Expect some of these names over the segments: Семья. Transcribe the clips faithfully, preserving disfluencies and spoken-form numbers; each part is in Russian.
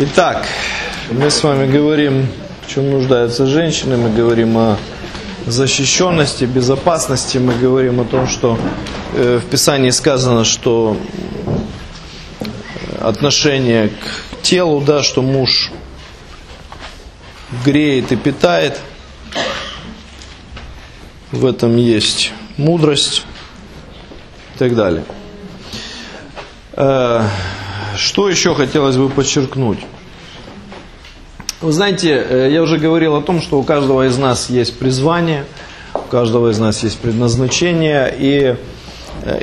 Итак, мы с вами говорим, в чем нуждаются женщины, мы говорим о защищенности, безопасности, мы говорим о том, что в Писании сказано, что отношение к телу, да, что муж греет и питает, в этом есть мудрость и так далее. Что еще хотелось бы подчеркнуть? Вы знаете, я уже говорил о том, что у каждого из нас есть призвание, у каждого из нас есть предназначение. И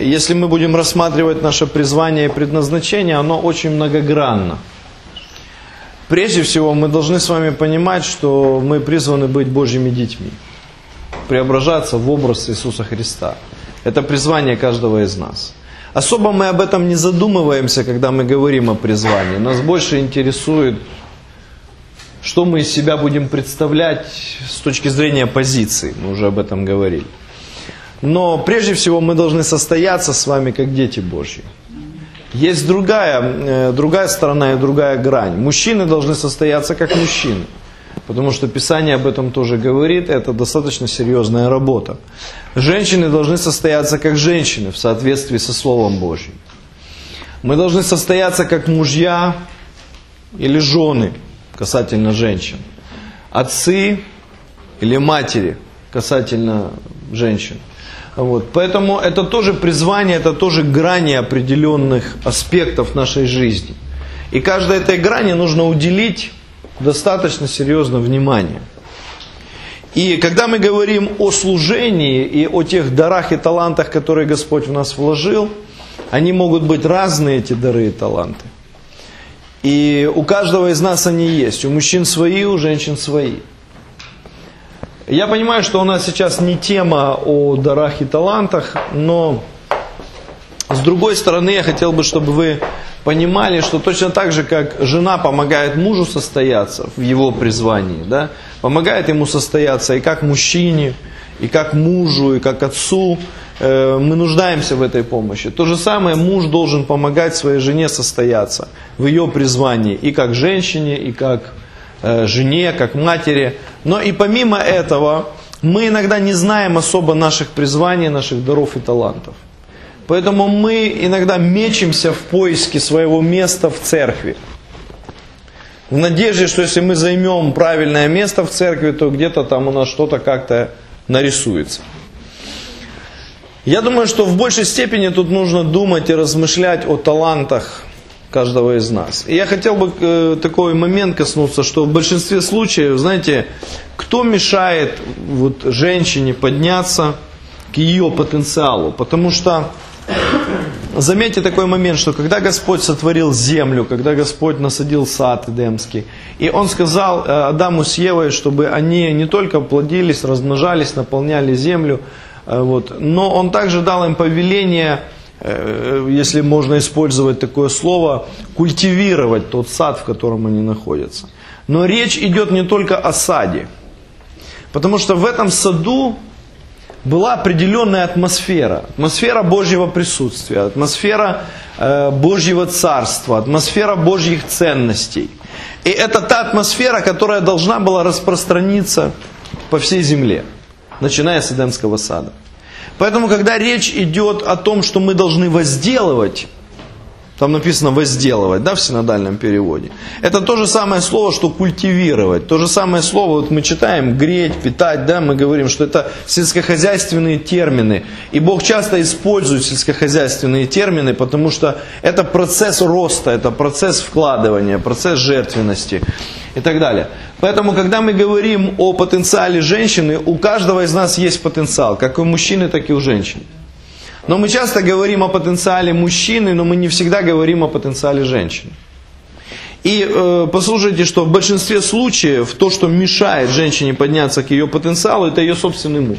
если мы будем рассматривать наше призвание и предназначение, оно очень многогранно. Прежде всего, мы должны с вами понимать, что мы призваны быть Божьими детьми, преображаться в образ Иисуса Христа. Это призвание каждого из нас. Особо мы об этом не задумываемся, когда мы говорим о призвании. Нас больше интересует, что мы из себя будем представлять с точки зрения позиции. Мы уже об этом говорили. Но прежде всего мы должны состояться с вами как дети Божьи. Есть другая, другая сторона и другая грань. Мужчины должны состояться как мужчины. Потому что Писание об этом тоже говорит. Это достаточно серьезная работа. Женщины должны состояться как женщины в соответствии со Словом Божьим. Мы должны состояться как мужья или жены. Касательно женщин. Отцы или матери касательно женщин. Вот. Поэтому это тоже призвание, это тоже грани определенных аспектов нашей жизни. И каждой этой грани нужно уделить достаточно серьезно внимание. И когда мы говорим о служении и о тех дарах и талантах, которые Господь в нас вложил, они могут быть разные, эти дары и таланты. И у каждого из нас они есть. У мужчин свои, у женщин свои. Я понимаю, что у нас сейчас не тема о дарах и талантах, но с другой стороны, я хотел бы, чтобы вы понимали, что точно так же, как жена помогает мужу состояться в его призвании, да, помогает ему состояться и как мужчине, и как мужу, и как отцу, э, мы нуждаемся в этой помощи. То же самое муж должен помогать своей жене состояться в ее призвании, и как женщине, и как э, жене, как матери. Но и помимо этого, мы иногда не знаем особо наших призваний, наших даров и талантов. Поэтому мы иногда мечемся в поиске своего места в церкви. В надежде, что если мы займем правильное место в церкви, то где-то там у нас что-то как-то нарисуется. Я думаю, что в большей степени тут нужно думать и размышлять о талантах каждого из нас. И я хотел бы такой момент коснуться, что в большинстве случаев, знаете, кто мешает вот женщине подняться к ее потенциалу? Потому что заметьте такой момент, что когда Господь сотворил землю, когда Господь насадил сад Эдемский, и Он сказал Адаму с Евой, чтобы они не только плодились, размножались, наполняли землю, вот, но Он также дал им повеление, если можно использовать такое слово, культивировать тот сад, в котором они находятся. Но речь идет не только о саде, потому что в этом саду была определенная атмосфера, атмосфера Божьего присутствия, атмосфера э, Божьего царства, атмосфера Божьих ценностей. И это та атмосфера, которая должна была распространиться по всей земле, начиная с Эдемского сада. Поэтому, когда речь идет о том, что мы должны возделывать, там написано «возделывать», да, в синодальном переводе. Это то же самое слово, что «культивировать». То же самое слово, вот мы читаем «греть», «питать», да, мы говорим, что это сельскохозяйственные термины. И Бог часто использует сельскохозяйственные термины, потому что это процесс роста, это процесс вкладывания, процесс жертвенности и так далее. Поэтому, когда мы говорим о потенциале женщины, у каждого из нас есть потенциал, как у мужчины, так и у женщины. Но мы часто говорим о потенциале мужчины, но мы не всегда говорим о потенциале женщины. И э, послушайте, что в большинстве случаев то, что мешает женщине подняться к ее потенциалу, это ее собственный муж.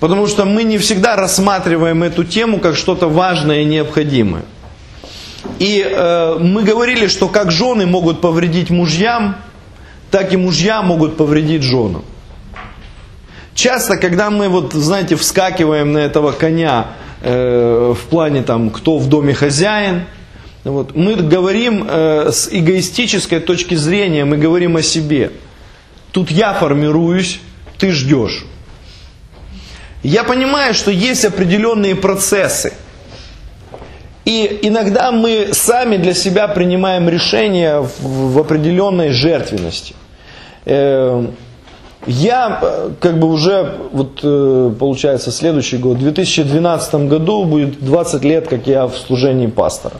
Потому что мы не всегда рассматриваем эту тему как что-то важное и необходимое. И э, мы говорили, что как жены могут повредить мужьям, так и мужья могут повредить женам. Часто, когда мы, вот, знаете, вскакиваем на этого коня э, в плане, там, кто в доме хозяин, Вот. Мы говорим э, с эгоистической точки зрения, мы говорим о себе. Тут я формируюсь, ты ждешь. Я понимаю, что есть определенные процессы. И иногда мы сами для себя принимаем решения в, в определенной жертвенности. Э, я, как бы уже, вот э, получается, следующий год, в две тысячи двенадцатом году будет двадцать лет, как я в служении пастора.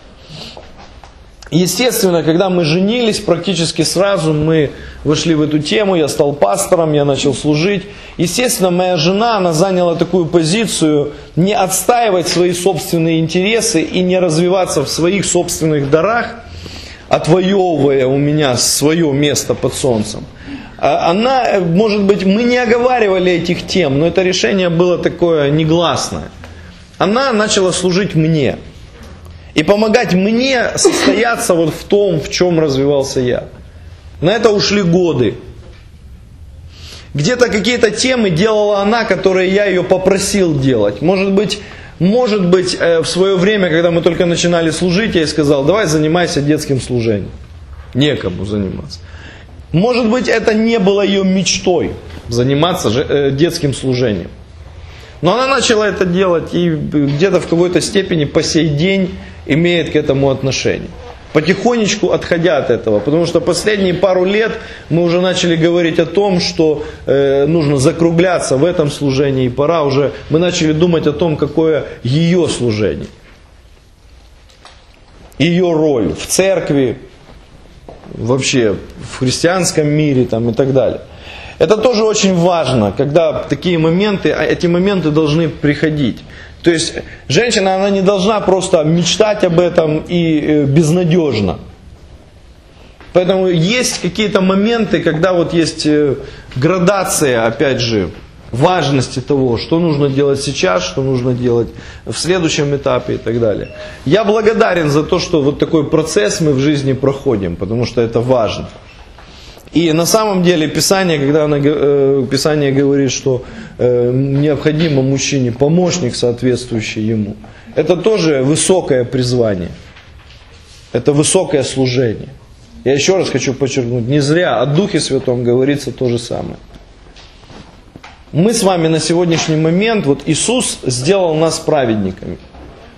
Естественно, когда мы женились, практически сразу мы вошли в эту тему, я стал пастором, я начал служить. Естественно, моя жена, она заняла такую позицию, не отстаивать свои собственные интересы и не развиваться в своих собственных дарах, отвоевывая у меня свое место под солнцем. Она, может быть, мы не оговаривали этих тем, но это решение было такое негласное. Она начала служить мне. И помогать мне состояться вот в том, в чем развивался я. На это ушли годы. Где-то какие-то темы делала она, которые я ее попросил делать. Может быть, может быть, в свое время, когда мы только начинали служить, я ей сказал, давай занимайся детским служением. Некому заниматься. Может быть, это не было ее мечтой, заниматься детским служением. Но она начала это делать и где-то в какой-то степени по сей день имеет к этому отношение. Потихонечку отходя от этого. Потому что последние пару лет мы уже начали говорить о том, что э, нужно закругляться в этом служении. И пора уже, мы начали думать о том, какое ее служение. Ее роль в церкви, вообще в христианском мире там, и так далее. Это тоже очень важно, когда такие моменты, эти моменты должны приходить. То есть, женщина, она не должна просто мечтать об этом и безнадежно. Поэтому есть какие-то моменты, когда вот есть градация, опять же, важности того, что нужно делать сейчас, что нужно делать в следующем этапе и так далее. Я благодарен за то, что вот такой процесс мы в жизни проходим, потому что это важно. И на самом деле Писание, когда она, э, Писание говорит, что э, необходимо мужчине помощник, соответствующий ему, это тоже высокое призвание, это высокое служение. Я еще раз хочу подчеркнуть, не зря о Духе Святом говорится то же самое. Мы с вами на сегодняшний момент, вот Иисус сделал нас праведниками,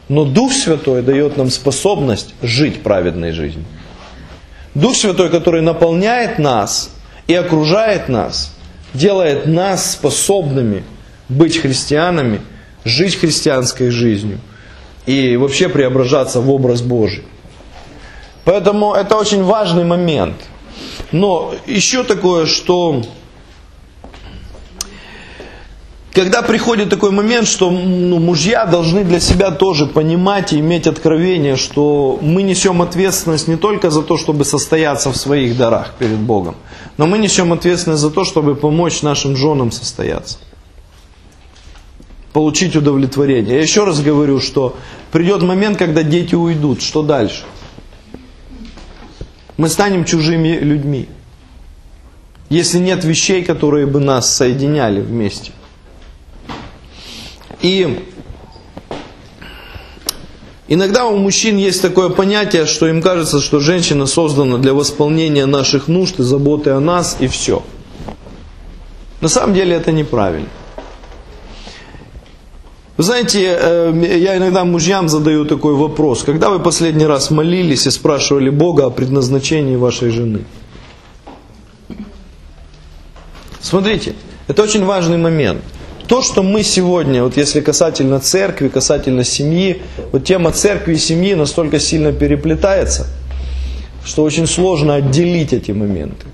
но Дух Святой дает нам способность жить праведной жизнью. Дух Святой, который наполняет нас и окружает нас, делает нас способными быть христианами, жить христианской жизнью и вообще преображаться в образ Божий. Поэтому это очень важный момент. Но еще такое, что когда приходит такой момент, что ну, мужья должны для себя тоже понимать и иметь откровение, что мы несем ответственность не только за то, чтобы состояться в своих дарах перед Богом, но мы несем ответственность за то, чтобы помочь нашим женам состояться, получить удовлетворение. Я еще раз говорю, что придет момент, когда дети уйдут. Что дальше? Мы станем чужими людьми, если нет вещей, которые бы нас соединяли вместе. И иногда у мужчин есть такое понятие, что им кажется, что женщина создана для восполнения наших нужд и заботы о нас, и все. На самом деле это неправильно. Вы знаете, я иногда мужьям задаю такой вопрос. Когда вы последний раз молились и спрашивали Бога о предназначении вашей жены? Смотрите, это очень важный момент. То, что мы сегодня, вот если касательно церкви, касательно семьи, вот тема церкви и семьи настолько сильно переплетается, что очень сложно отделить эти моменты.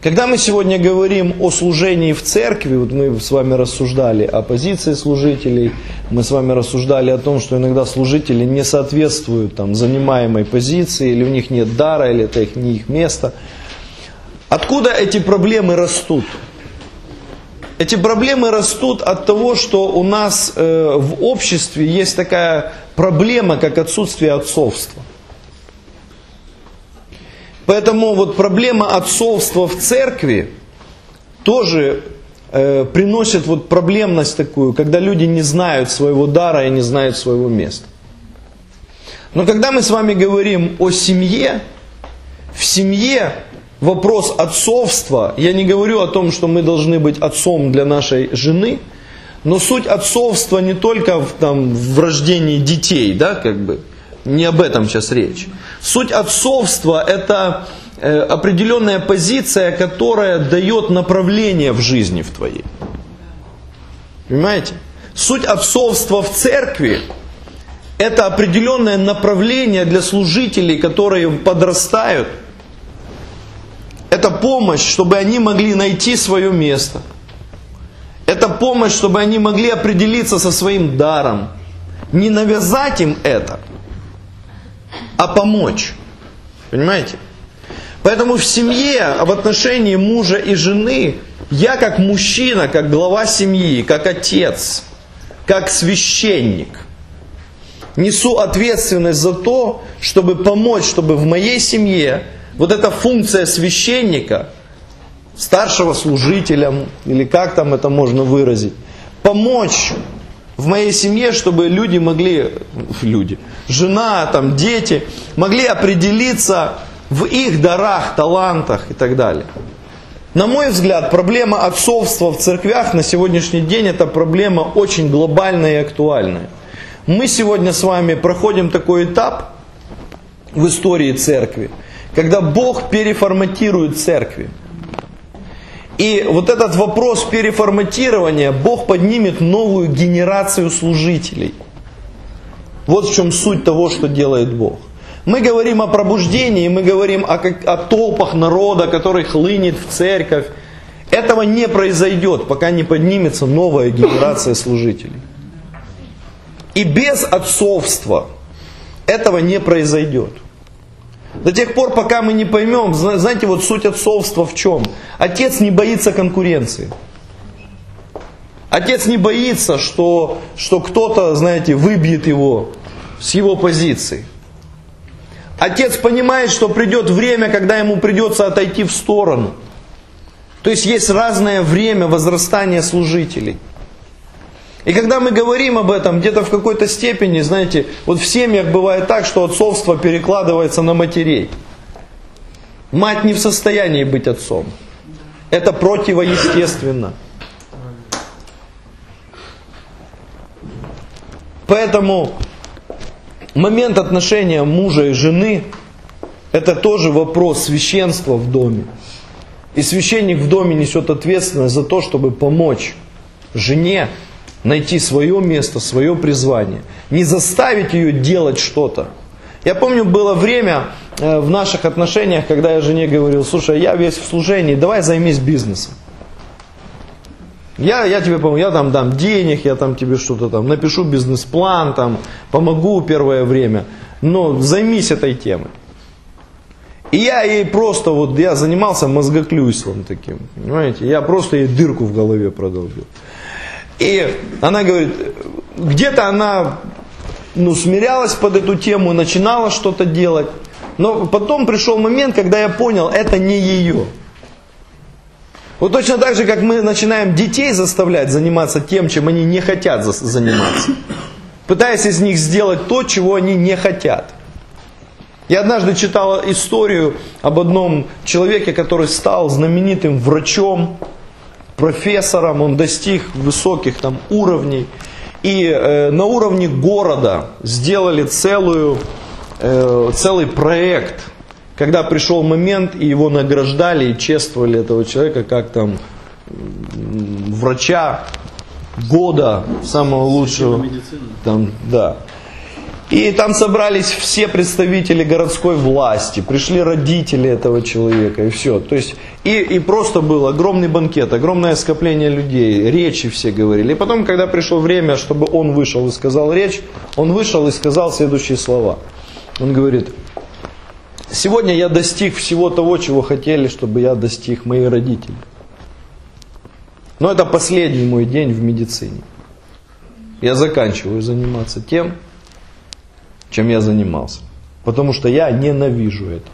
Когда мы сегодня говорим о служении в церкви, вот мы с вами рассуждали о позиции служителей, мы с вами рассуждали о том, что иногда служители не соответствуют там, занимаемой позиции, или у них нет дара, или это их, не их место. Откуда эти проблемы растут? Эти проблемы растут от того, что у нас в обществе есть такая проблема, как отсутствие отцовства. Поэтому вот проблема отцовства в церкви тоже приносит вот проблемность такую, когда люди не знают своего дара и не знают своего места. Но когда мы с вами говорим о семье, в семье вопрос отцовства, я не говорю о том, что мы должны быть отцом для нашей жены, но суть отцовства не только в, там, в рождении детей, да, как бы, не об этом сейчас речь. Суть отцовства – это э, определенная позиция, которая дает направление в жизни в твоей. Понимаете? Суть отцовства в церкви – это определенное направление для служителей, которые подрастают. Это помощь, чтобы они могли найти свое место. Это помощь, чтобы они могли определиться со своим даром. Не навязать им это, а помочь. Понимаете? Поэтому в семье, а в отношении мужа и жены, я как мужчина, как глава семьи, как отец, как священник, несу ответственность за то, чтобы помочь, чтобы в моей семье вот эта функция священника, старшего служителя, или как там это можно выразить, помочь в моей семье, чтобы люди могли, люди, жена, там, дети, могли определиться в их дарах, талантах и так далее. На мой взгляд, проблема отцовства в церквях на сегодняшний день – это проблема очень глобальная и актуальная. Мы сегодня с вами проходим такой этап в истории церкви, когда Бог переформатирует церкви. И вот этот вопрос переформатирования, Бог поднимет новую генерацию служителей. Вот в чем суть того, что делает Бог. Мы говорим о пробуждении, мы говорим о, о толпах народа, который хлынет в церковь. Этого не произойдет, пока не поднимется новая генерация служителей. И без отцовства этого не произойдет. До тех пор, пока мы не поймем, знаете, вот суть отцовства в чем? Отец не боится конкуренции. Отец не боится, что, что кто-то, знаете, выбьет его с его позиции. Отец понимает, что придет время, когда ему придется отойти в сторону. То есть есть разное время возрастания служителей. И когда мы говорим об этом, где-то в какой-то степени, знаете, вот в семьях бывает так, что отцовство перекладывается на матерей. Мать не в состоянии быть отцом. Это противоестественно. Поэтому момент отношения мужа и жены – это тоже вопрос священства в доме. И священник в доме несет ответственность за то, чтобы помочь жене найти свое место, свое призвание. Не заставить ее делать что-то. Я помню, было время в наших отношениях, когда я жене говорил: слушай, я весь в служении, давай займись бизнесом. Я, я тебе помогу, я там дам денег, я там тебе что-то там напишу, бизнес-план, там, помогу первое время. Но займись этой темой. И я ей просто, вот я занимался мозгоклюйством таким, понимаете, я просто ей дырку в голове продолбил. И она говорит, где-то она ну, смирялась под эту тему, начинала что-то делать. Но потом пришел момент, когда я понял, это не ее. Вот точно так же, как мы начинаем детей заставлять заниматься тем, чем они не хотят заниматься. Пытаясь из них сделать то, чего они не хотят. Я однажды читал историю об одном человеке, который стал знаменитым врачом, профессором, он достиг высоких там уровней. И э, на уровне города сделали целую, э, целый проект, когда пришел момент, и его награждали и чествовали этого человека, как там врача года, самого лучшего. Там, да. И там собрались все представители городской власти, пришли родители этого человека и все. То есть, и, и просто был огромный банкет, огромное скопление людей, речи все говорили. И потом, когда пришло время, чтобы он вышел и сказал речь, он вышел и сказал следующие слова. Он говорит: сегодня я достиг всего того, чего хотели, чтобы я достиг мои родители. Но это последний мой день в медицине. Я заканчиваю заниматься тем, чем я занимался. Потому что я ненавижу это.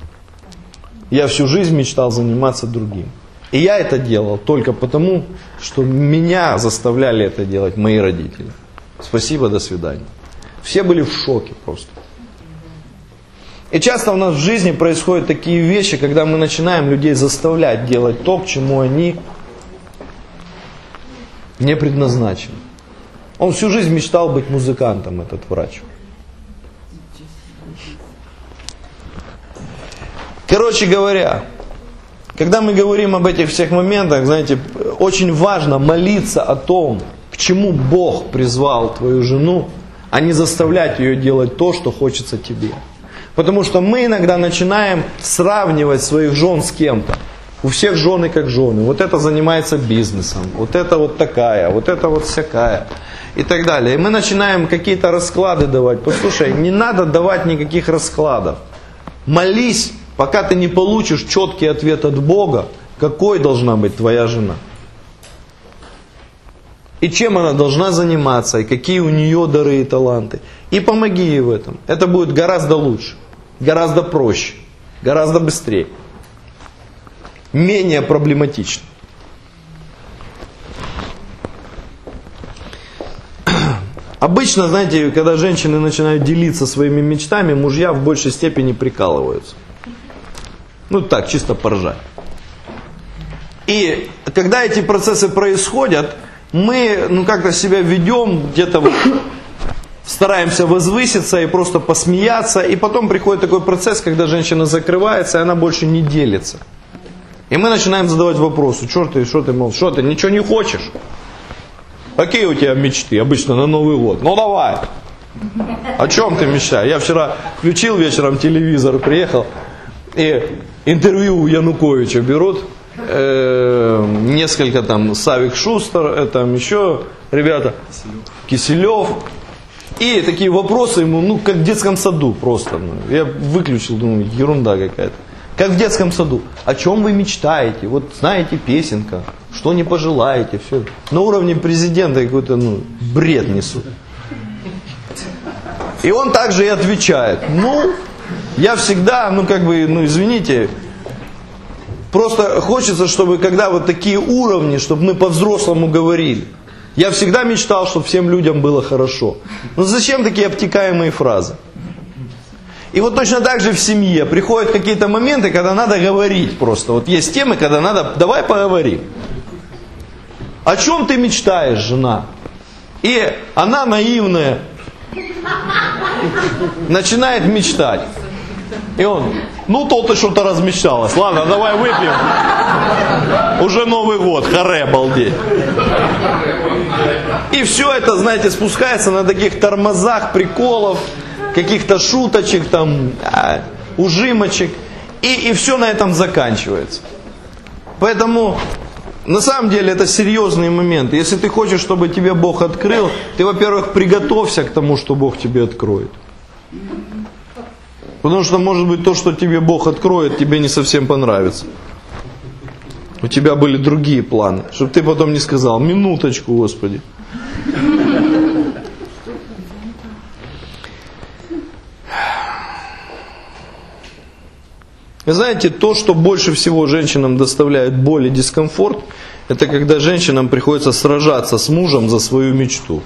Я всю жизнь мечтал заниматься другим. И я это делал только потому, что меня заставляли это делать мои родители. Спасибо, до свидания. Все были в шоке просто. И часто у нас в жизни происходят такие вещи, когда мы начинаем людей заставлять делать то, к чему они не предназначены. Он всю жизнь мечтал быть музыкантом, этот врач. Короче говоря, когда мы говорим об этих всех моментах, знаете, очень важно молиться о том, к чему Бог призвал твою жену, а не заставлять ее делать то, что хочется тебе. Потому что мы иногда начинаем сравнивать своих жен с кем-то. У всех жены как жены. Вот это занимается бизнесом, вот это вот такая, вот это вот всякая и так далее. И мы начинаем какие-то расклады давать. Послушай, не надо давать никаких раскладов. Молись, пока ты не получишь четкий ответ от Бога, какой должна быть твоя жена. И чем она должна заниматься, и какие у нее дары и таланты. И помоги ей в этом. Это будет гораздо лучше, гораздо проще, гораздо быстрее. Менее проблематично. Обычно, знаете, когда женщины начинают делиться своими мечтами, мужья в большей степени прикалываются. Ну так, чисто поржать. И когда эти процессы происходят, мы ну, как-то себя ведем, где-то вот, стараемся возвыситься и просто посмеяться. И потом приходит такой процесс, когда женщина закрывается, и она больше не делится. И мы начинаем задавать вопросы. Что ты, что ты, мол, что ты, ничего не хочешь? Какие у тебя мечты обычно на Новый год? Ну давай. О чем ты мечтаешь? Я вчера включил вечером телевизор, приехал. И интервью у Януковича берут. Э, несколько там Савик Шустер, там еще ребята Киселев. Киселев. И такие вопросы ему, ну как в детском саду просто. Ну, я выключил, думаю, ерунда какая-то. Как в детском саду. О чем вы мечтаете? Вот знаете, песенка. Что не пожелаете? Все. На уровне президента какой-то ну, бред несут. И он также и отвечает. Ну, я всегда, ну как бы, ну извините... Просто хочется, чтобы когда вот такие уровни, чтобы мы по-взрослому говорили. Я всегда мечтал, чтобы всем людям было хорошо. Но зачем такие обтекаемые фразы? И вот точно так же в семье приходят какие-то моменты, когда надо говорить просто. Вот есть темы, когда надо, давай поговорим. О чем ты мечтаешь, жена? И она наивная начинает мечтать. И он, ну то ты что-то размечталась, ладно, давай выпьем, уже Новый год, харе, балдеть. И все это, знаете, спускается на таких тормозах, приколов, каких-то шуточек, там, ужимочек, и, и все на этом заканчивается. Поэтому, на самом деле, это серьезный момент. Если ты хочешь, чтобы тебе Бог открыл, ты, во-первых, приготовься к тому, что Бог тебе откроет. Потому что, может быть, то, что тебе Бог откроет, тебе не совсем понравится. У тебя были другие планы. Чтобы ты потом не сказал, минуточку, Господи. Вы знаете, то, что больше всего женщинам доставляет боль и дискомфорт, это когда женщинам приходится сражаться с мужем за свою мечту.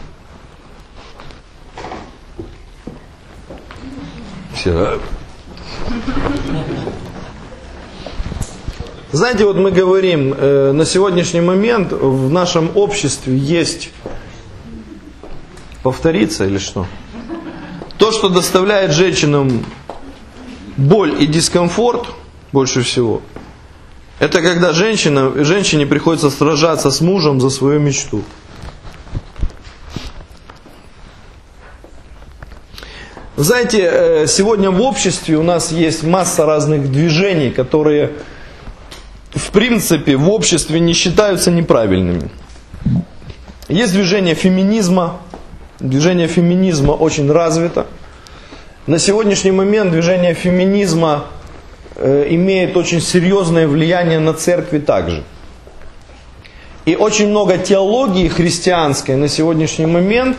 Знаете, вот мы говорим, э, на сегодняшний момент в нашем обществе есть, повторится или что? То, что доставляет женщинам боль и дискомфорт больше всего, это когда женщина, женщине приходится сражаться с мужем за свою мечту. Знаете, сегодня в обществе у нас есть масса разных движений, которые, в принципе, в обществе не считаются неправильными. Есть движение феминизма. Движение феминизма очень развито. На сегодняшний момент движение феминизма имеет очень серьезное влияние на церкви также. И очень много теологии христианской на сегодняшний момент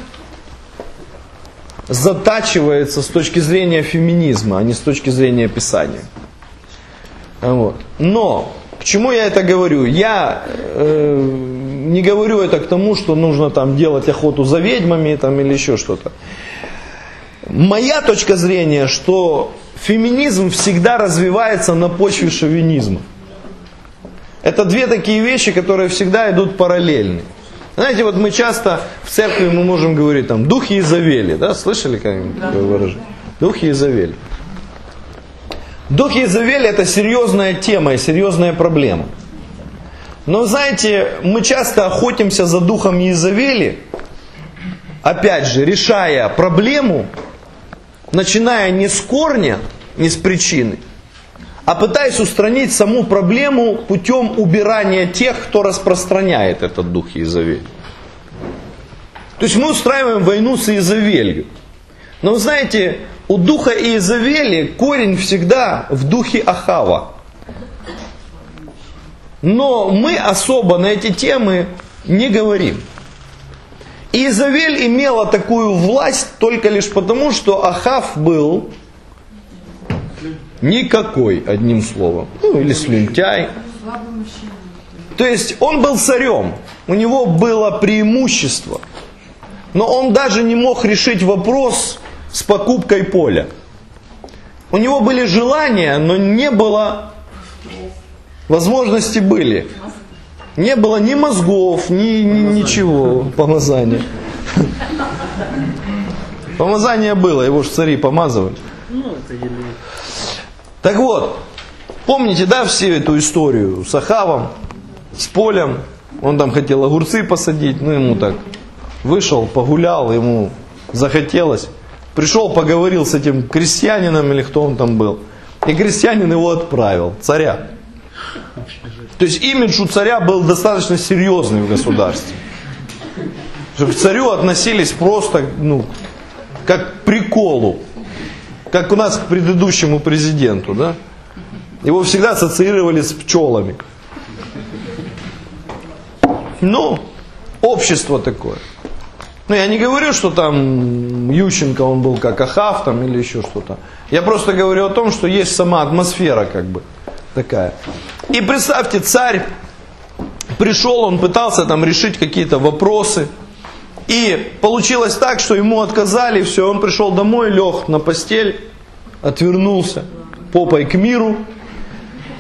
затачивается с точки зрения феминизма, а не с точки зрения Писания. Вот. Но, к чему я это говорю? Я э, не говорю это к тому, что нужно там делать охоту за ведьмами там, или еще что-то. Моя точка зрения, что феминизм всегда развивается на почве шовинизма. Это две такие вещи, которые всегда идут параллельно. Знаете, вот мы часто в церкви мы можем говорить там «дух Иезавели», да, слышали как-нибудь такое выражение? «Дух Иезавели». «Дух Иезавели» — это серьезная тема и серьезная проблема. Но знаете, мы часто охотимся за духом Иезавели, опять же, решая проблему, начиная не с корня, не с причины, а пытаясь устранить саму проблему путем убирания тех, кто распространяет этот дух Иезавели. То есть мы устраиваем войну с Иезавелью. Но вы знаете, у духа Иезавели корень всегда в духе Ахава. Но мы особо на эти темы не говорим. Иезавель имела такую власть только лишь потому, что Ахав был никакой, одним словом. Ну, или слюнтяй. То есть он был царем, у него было преимущество. Но он даже не мог решить вопрос с покупкой поля. У него были желания, но не было... Возможности были. Не было ни мозгов, ни, ни ничего. Помазания. Помазание было, его же цари помазывали. Так вот, помните, да, всю эту историю с Ахавом, с полем. Он там хотел огурцы посадить, но ему так вышел, погулял, ему захотелось. Пришел, поговорил с этим крестьянином, или кто он там был. И крестьянин его отправил, царя. То есть имидж у царя был достаточно серьезный в государстве. К царю относились просто, ну, как к приколу. Как у нас к предыдущему президенту, да? Его всегда ассоциировали с пчелами. Ну, общество такое. Ну, я не говорю, что там Ющенко, он был как Ахав, там, или еще что-то. Я просто говорю о том, что есть сама атмосфера, как бы. Такая. И представьте, царь пришел, он пытался там решить какие-то вопросы. И получилось так, что ему отказали, все, он пришел домой, лег на постель, отвернулся попой к миру.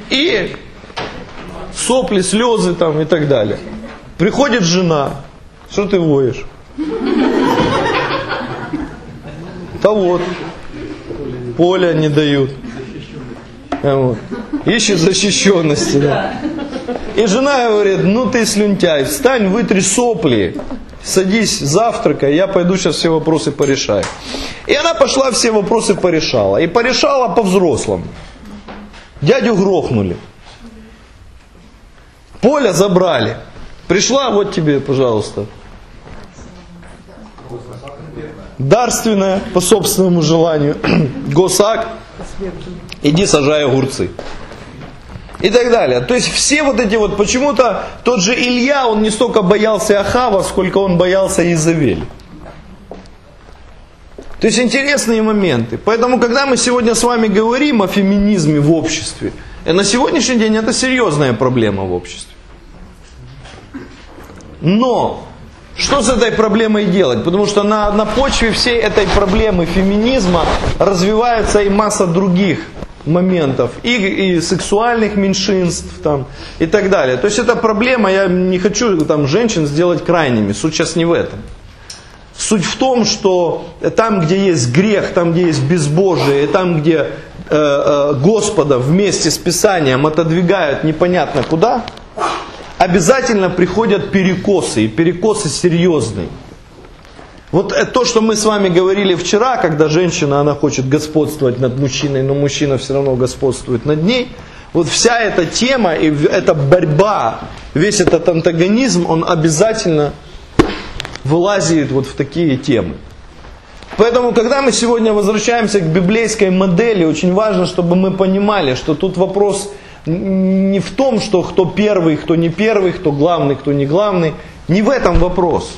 И сопли, слезы там и так далее. Приходит жена, что ты воешь? Да вот, поля не дают. Вот. Ищет защищенности, да. И жена говорит, ну ты слюнтяй, встань, вытри сопли, садись, завтракай, я пойду сейчас все вопросы порешаю. И она пошла, все вопросы порешала. И порешала по-взрослому. Дядю грохнули. Поля забрали. Пришла, вот тебе, пожалуйста. Дарственная, по собственному желанию. Госак. Иди сажай огурцы. И так далее. То есть все вот эти вот, почему-то тот же Илья, он не столько боялся Ахава, сколько он боялся Иезавели. То есть интересные моменты. Поэтому, когда мы сегодня с вами говорим о феминизме в обществе, на сегодняшний день это серьезная проблема в обществе. Но, что с этой проблемой делать? Потому что на, на почве всей этой проблемы феминизма развивается и масса других моментов, и, и сексуальных меньшинств там, и так далее. То есть эта проблема, я не хочу там, женщин сделать крайними, суть сейчас не в этом. Суть в том, что там, где есть грех, там, где есть безбожие, и там, где э, э, Господа вместе с Писанием отодвигают непонятно куда, обязательно приходят перекосы, и перекосы серьезные. Вот то, что мы с вами говорили вчера, когда женщина, она хочет господствовать над мужчиной, но мужчина все равно господствует над ней. Вот вся эта тема и эта борьба, весь этот антагонизм, он обязательно вылазит вот в такие темы. Поэтому, когда мы сегодня возвращаемся к библейской модели, очень важно, чтобы мы понимали, что тут вопрос не в том, что кто первый, кто не первый, кто главный, кто не главный. Не в этом вопрос.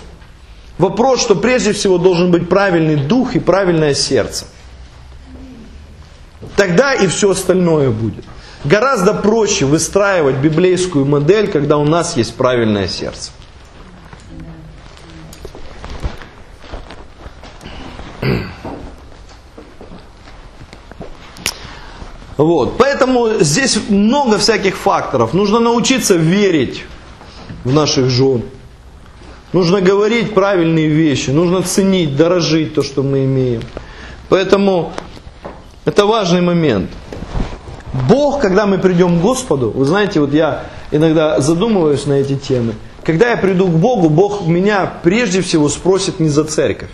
Вопрос, что прежде всего должен быть правильный дух и правильное сердце. Тогда и все остальное будет. Гораздо проще выстраивать библейскую модель, когда у нас есть правильное сердце. Вот. Поэтому здесь много всяких факторов. Нужно научиться верить в наших жен. Нужно говорить правильные вещи. Нужно ценить, дорожить то, что мы имеем. Поэтому это важный момент. Бог, когда мы придем к Господу, вы знаете, вот я иногда задумываюсь на эти темы. Когда я приду к Богу, Бог меня прежде всего спросит не за церковь.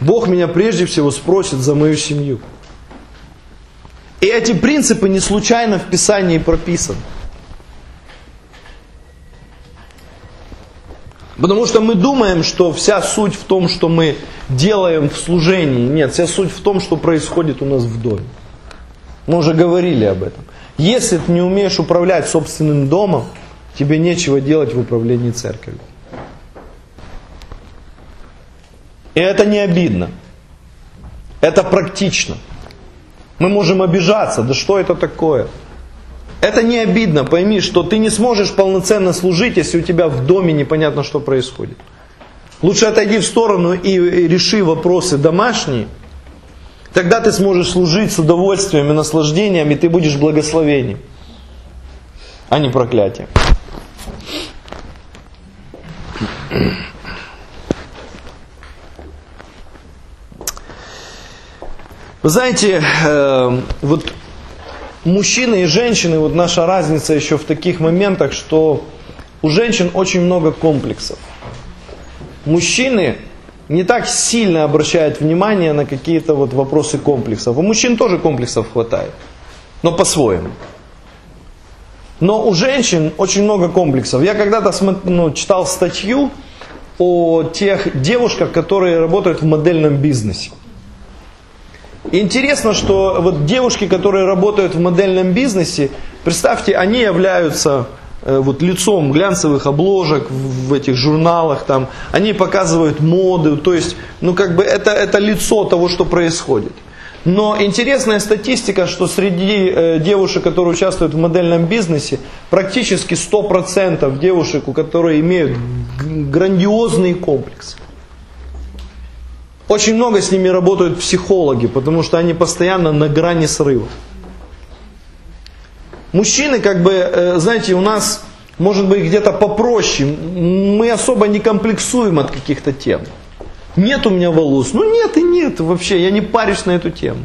Бог меня прежде всего спросит за мою семью. И эти принципы не случайно в Писании прописаны. Потому что мы думаем, что вся суть в том, что мы делаем в служении. Нет, вся суть в том, что происходит у нас в доме. Мы уже говорили об этом. Если ты не умеешь управлять собственным домом, тебе нечего делать в управлении церковью. И это не обидно. Это практично. Мы можем обижаться. Да что это такое? Это не обидно. Пойми, что ты не сможешь полноценно служить, если у тебя в доме непонятно, что происходит. Лучше отойди в сторону и реши вопросы домашние. Тогда ты сможешь служить с удовольствием и наслаждением, и ты будешь благословением, а не проклятием. Вы знаете, э, вот мужчины и женщины, вот наша разница еще в таких моментах, что у женщин очень много комплексов. Мужчины не так сильно обращают внимание на какие-то вот вопросы комплексов. У мужчин тоже комплексов хватает, но по-своему. Но у женщин очень много комплексов. Я когда-то смо- ну, читал статью о тех девушках, которые работают в модельном бизнесе. Интересно, что вот девушки, которые работают в модельном бизнесе, представьте, они являются э, вот лицом глянцевых обложек в, в этих журналах, там, они показывают моду, то есть, ну как бы это, это лицо того, что происходит. Но интересная статистика, что среди э, девушек, которые участвуют в модельном бизнесе, практически сто процентов девушек, у которых имеют грандиозный комплекс. Очень много с ними работают психологи, потому что они постоянно на грани срыва. Мужчины, как бы, знаете, у нас, может быть, где-то попроще. Мы особо не комплексуем от каких-то тем. Нет у меня волос. Ну нет и нет вообще, я не парюсь на эту тему.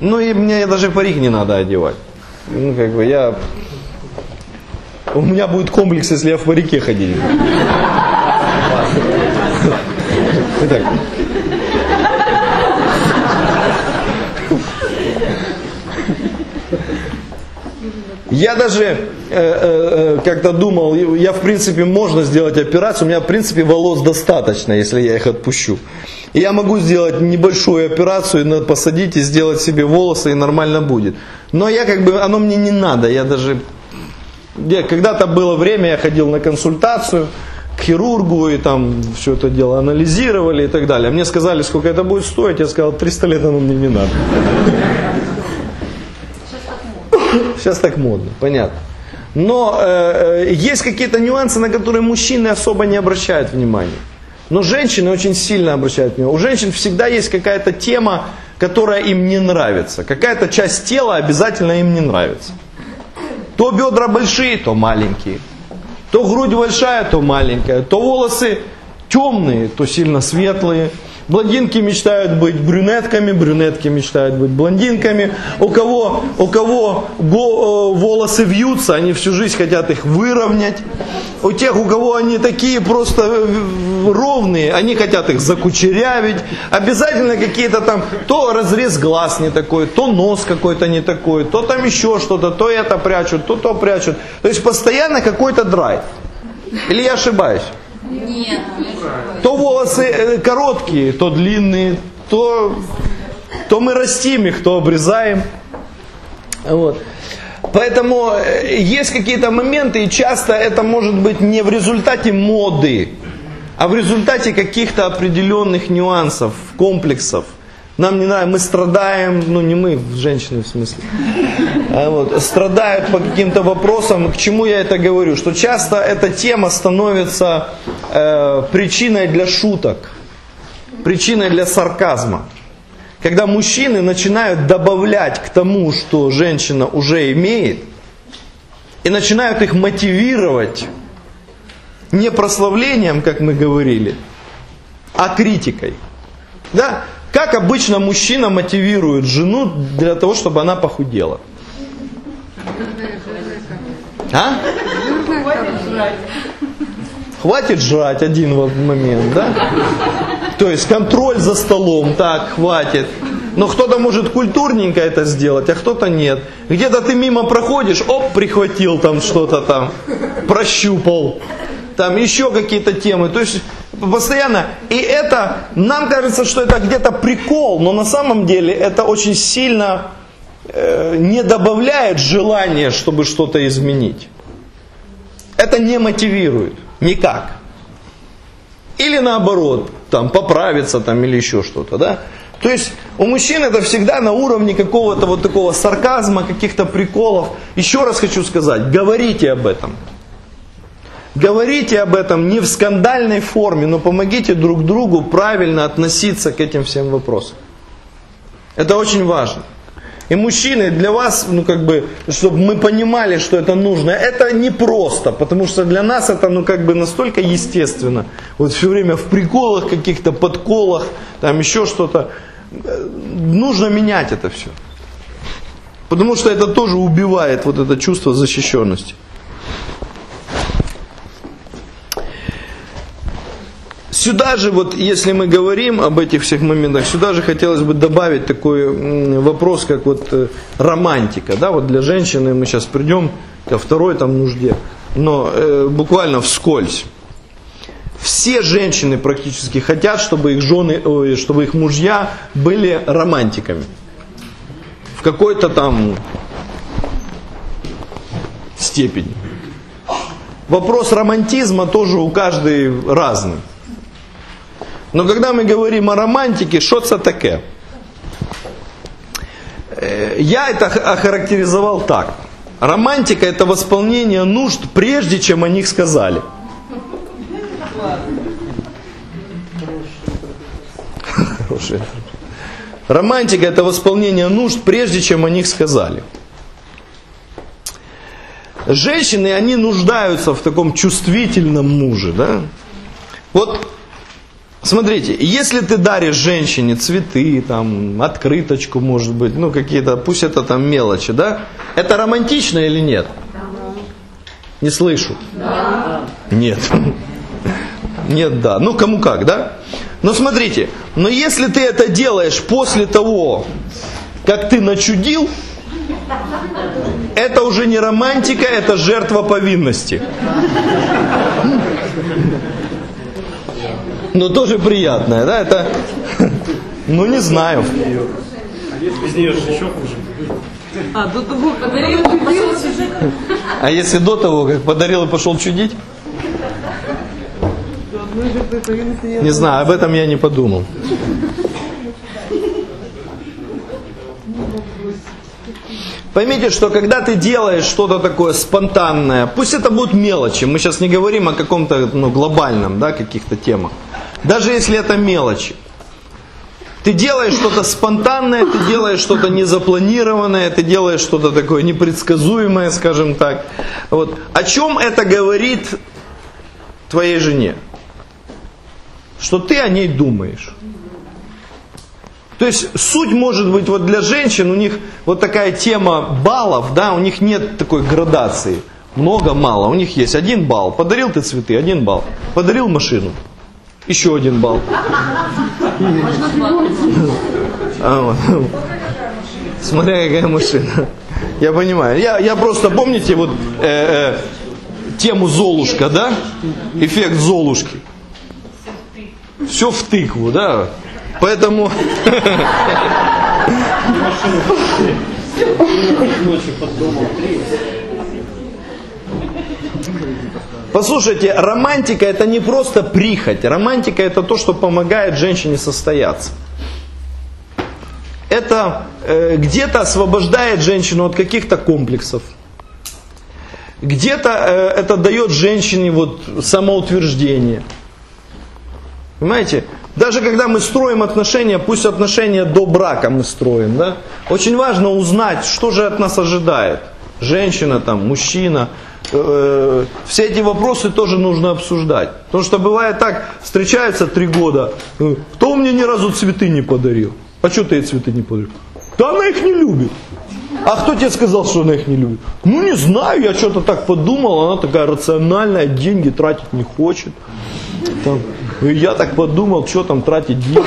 Ну и мне даже парик не надо одевать. Ну как бы я... У меня будет комплекс, если я в парике ходил. Итак. Я даже э, э, как-то думал, я в принципе можно сделать операцию, у меня в принципе волос достаточно, если я их отпущу. И я могу сделать небольшую операцию, посадить и сделать себе волосы, и нормально будет. Но я как бы, оно мне не надо, я даже... Я, когда-то было время, я ходил на консультацию к хирургу, и там все это дело анализировали и так далее. Мне сказали, сколько это будет стоить, я сказал, триста лет оно мне не надо. Сейчас так модно. Сейчас так модно, понятно. Но э, есть какие-то нюансы, на которые мужчины особо не обращают внимания. Но женщины очень сильно обращают внимание. У женщин всегда есть какая-то тема, которая им не нравится. Какая-то часть тела обязательно им не нравится. То бедра большие, то маленькие. То грудь большая, то маленькая. То волосы темные, то сильно светлые. Блондинки мечтают быть брюнетками, брюнетки мечтают быть блондинками. У кого, у кого го, э, волосы вьются, они всю жизнь хотят их выровнять. У тех, у кого они такие просто ровные, они хотят их закучерявить. Обязательно какие-то там, то разрез глаз не такой, то нос какой-то не такой, то там еще что-то, то это прячут, то то прячут. То есть постоянно какой-то драйв. Или я ошибаюсь? Нет. То волосы короткие, то длинные, то, то мы растим их, то обрезаем. Вот. Поэтому есть какие-то моменты, и часто это может быть не в результате моды, а в результате каких-то определенных нюансов, комплексов. Нам не нравится, мы страдаем, ну не мы, женщины в смысле, а вот, страдают по каким-то вопросам. К чему я это говорю? Что часто эта тема становится э, причиной для шуток, причиной для сарказма. когда мужчины начинают добавлять к тому, что женщина уже имеет, и начинают их мотивировать не прославлением, как мы говорили, а критикой. Да? Как обычно мужчина мотивирует жену для того, чтобы она похудела? А? Хватит жрать. Хватит жрать один момент, да? То есть контроль за столом, так, хватит. Но кто-то может культурненько это сделать, а кто-то нет. Где-то ты мимо проходишь, оп, прихватил там что-то там, прощупал. Там еще какие-то темы. То есть постоянно. И это, нам кажется, что это где-то прикол, но на самом деле это очень сильно э, не добавляет желания, чтобы что-то изменить. Это не мотивирует. Никак. Или наоборот, там, поправиться там, или еще что-то. Да? То есть у мужчин это всегда на уровне какого-то вот такого сарказма, каких-то приколов. Еще раз хочу сказать, говорите об этом. Говорите об этом не в скандальной форме, но помогите друг другу правильно относиться к этим всем вопросам. Это очень важно. И мужчины, для вас, ну как бы, чтобы мы понимали, что это нужно, это непросто, потому что для нас это, ну как бы, настолько естественно. Вот все время в приколах каких-то, подколах, там еще что-то. Нужно менять это все. Потому что это тоже убивает вот это чувство защищенности. Сюда же, вот если мы говорим об этих всех моментах, сюда же хотелось бы добавить такой вопрос, как вот романтика. Да? Вот для женщины мы сейчас придем ко второй там нужде, но э, буквально вскользь. Все женщины практически хотят, чтобы их жены, ой, чтобы их мужья были романтиками. В какой-то там степени. Вопрос романтизма тоже у каждой разный. Но когда мы говорим о романтике, что это такое? Я это охарактеризовал так. Романтика – это восполнение нужд, прежде чем о них сказали. Хорошая. Романтика – это восполнение нужд, прежде чем о них сказали. Женщины, они нуждаются в таком чувствительном муже. Да? Вот. Смотрите, если ты даришь женщине цветы, там, открыточку, может быть, ну какие-то, пусть это там мелочи, да? Это романтично или нет? Да. Не слышу. Да. Нет. Нет, да. Ну кому как, да? Но смотрите, но если ты это делаешь после того, как ты начудил, это уже не романтика, это жертва повинности. Но тоже приятное, да, это, ну не знаю. А если из нее еще хуже? А до того, как подарил и пошел чудить? А если до того, как подарил и пошел чудить? Не знаю, об этом я не подумал. Поймите, что когда ты делаешь что-то такое спонтанное, пусть это будут мелочи, мы сейчас не говорим о каком-то ну, глобальном, да, каких-то темах. Даже если это мелочи. Ты делаешь что-то спонтанное, ты делаешь что-то незапланированное, ты делаешь что-то такое непредсказуемое, скажем так. Вот. О чем это говорит твоей жене? Что ты о ней думаешь. То есть суть может быть вот для женщин, у них вот такая тема баллов, да, у них нет такой градации. Много, мало, у них есть один балл. Подарил ты цветы, один балл. Подарил машину, еще один балл. Смотря какая машина. Я понимаю. Я, я просто, помните, вот э, э, тему Золушка, да? Эффект Золушки. Все в тыкву, да? Поэтому... Послушайте, романтика это не просто прихоть. Романтика это то, что помогает женщине состояться. Это э, где-то освобождает женщину от каких-то комплексов. Где-то э, это дает женщине вот, самоутверждение. Понимаете? Даже когда мы строим отношения, пусть отношения до брака мы строим, да, очень важно узнать, что же от нас ожидает. Женщина, там, мужчина. Э, все эти вопросы тоже нужно обсуждать. Потому что бывает так, встречаются три года, кто мне ни разу цветы не подарил? А что ты ей цветы не подарил? Да она их не любит. А кто тебе сказал, что она их не любит? Ну не знаю, я что-то так подумал, она такая рациональная, деньги тратить не хочет. Там, я так подумал, что там тратить деньги.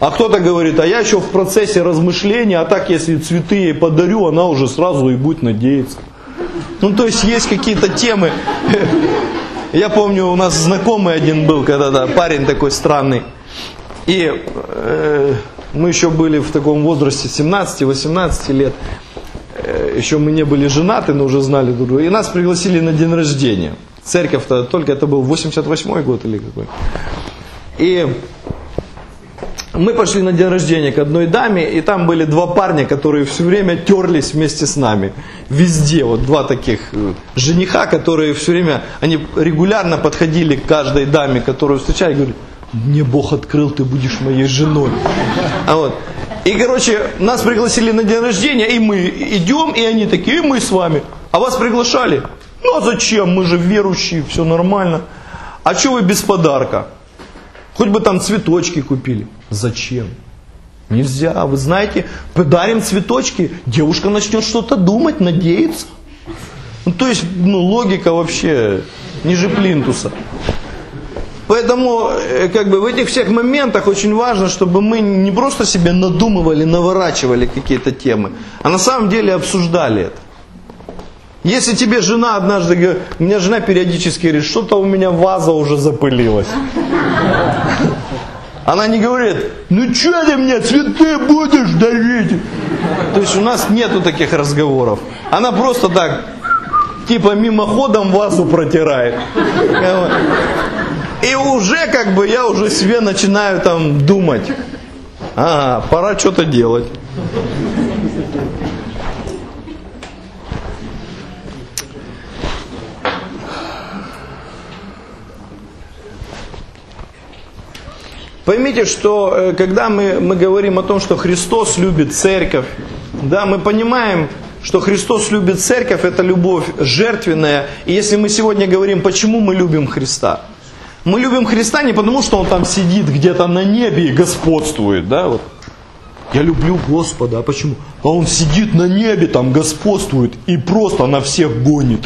А кто-то говорит, а я еще в процессе размышления, а так если цветы ей подарю, она уже сразу и будет надеяться. Ну то есть есть какие-то темы. Я помню, у нас знакомый один был когда-то, парень такой странный. И э, мы еще были в таком возрасте семнадцати-восемнадцати лет. Э, еще мы не были женаты, но уже знали друг друга. И нас пригласили на день рождения. Церковь-то только, это был восемьдесят восьмой год или какой. И мы пошли на день рождения к одной даме. И там были два парня, которые все время терлись вместе с нами. Везде вот два таких жениха, которые все время, они регулярно подходили к каждой даме, которую встречали, и говорили: мне Бог открыл, ты будешь моей женой. А вот. И, короче, нас пригласили на день рождения, и мы идем, и они такие, и мы с вами. А вас приглашали? Ну а зачем? Мы же верующие, все нормально. А что вы без подарка? Хоть бы там цветочки купили. Зачем? Нельзя, вы знаете, подарим цветочки, девушка начнет что-то думать, надеяться. Ну, то есть, ну, логика вообще ниже плинтуса. Поэтому как бы в этих всех моментах очень важно, чтобы мы не просто себе надумывали, наворачивали какие-то темы, а на самом деле обсуждали это. Если тебе жена однажды говорит, у меня жена периодически говорит, что-то у меня ваза уже запылилась. Она не говорит, ну что ты мне цветы будешь дарить? То есть у нас нету таких разговоров. Она просто так, типа мимоходом вазу протирает. И уже как бы я уже себе начинаю там думать. Ага, пора что-то делать. Поймите, что когда мы, мы говорим о том, что Христос любит церковь, да, мы понимаем, что Христос любит церковь, это любовь жертвенная. И если мы сегодня говорим, почему мы любим Христа? Мы любим Христа не потому, что Он там сидит где-то на небе и господствует, да, вот. Я люблю Господа, а почему? А Он сидит на небе, там господствует и просто на всех гонит.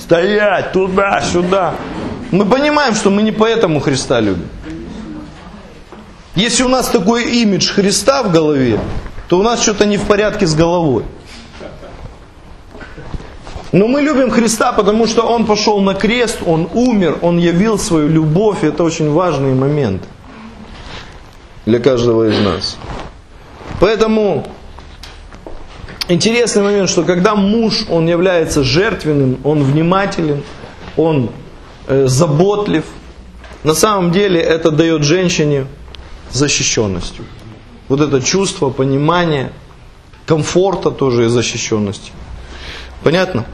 Стоять туда-сюда. Мы понимаем, что мы не поэтому Христа любим. Если у нас такой имидж Христа в голове, то у нас что-то не в порядке с головой. Но мы любим Христа, потому что Он пошел на крест, Он умер, Он явил свою любовь. Это очень важный момент для каждого из нас. Поэтому интересный момент, что когда муж, он является жертвенным, он внимателен, он э, заботлив, на самом деле это дает женщине защищенность. Вот это чувство, понимание, комфорта тоже и защищенности. Понятно?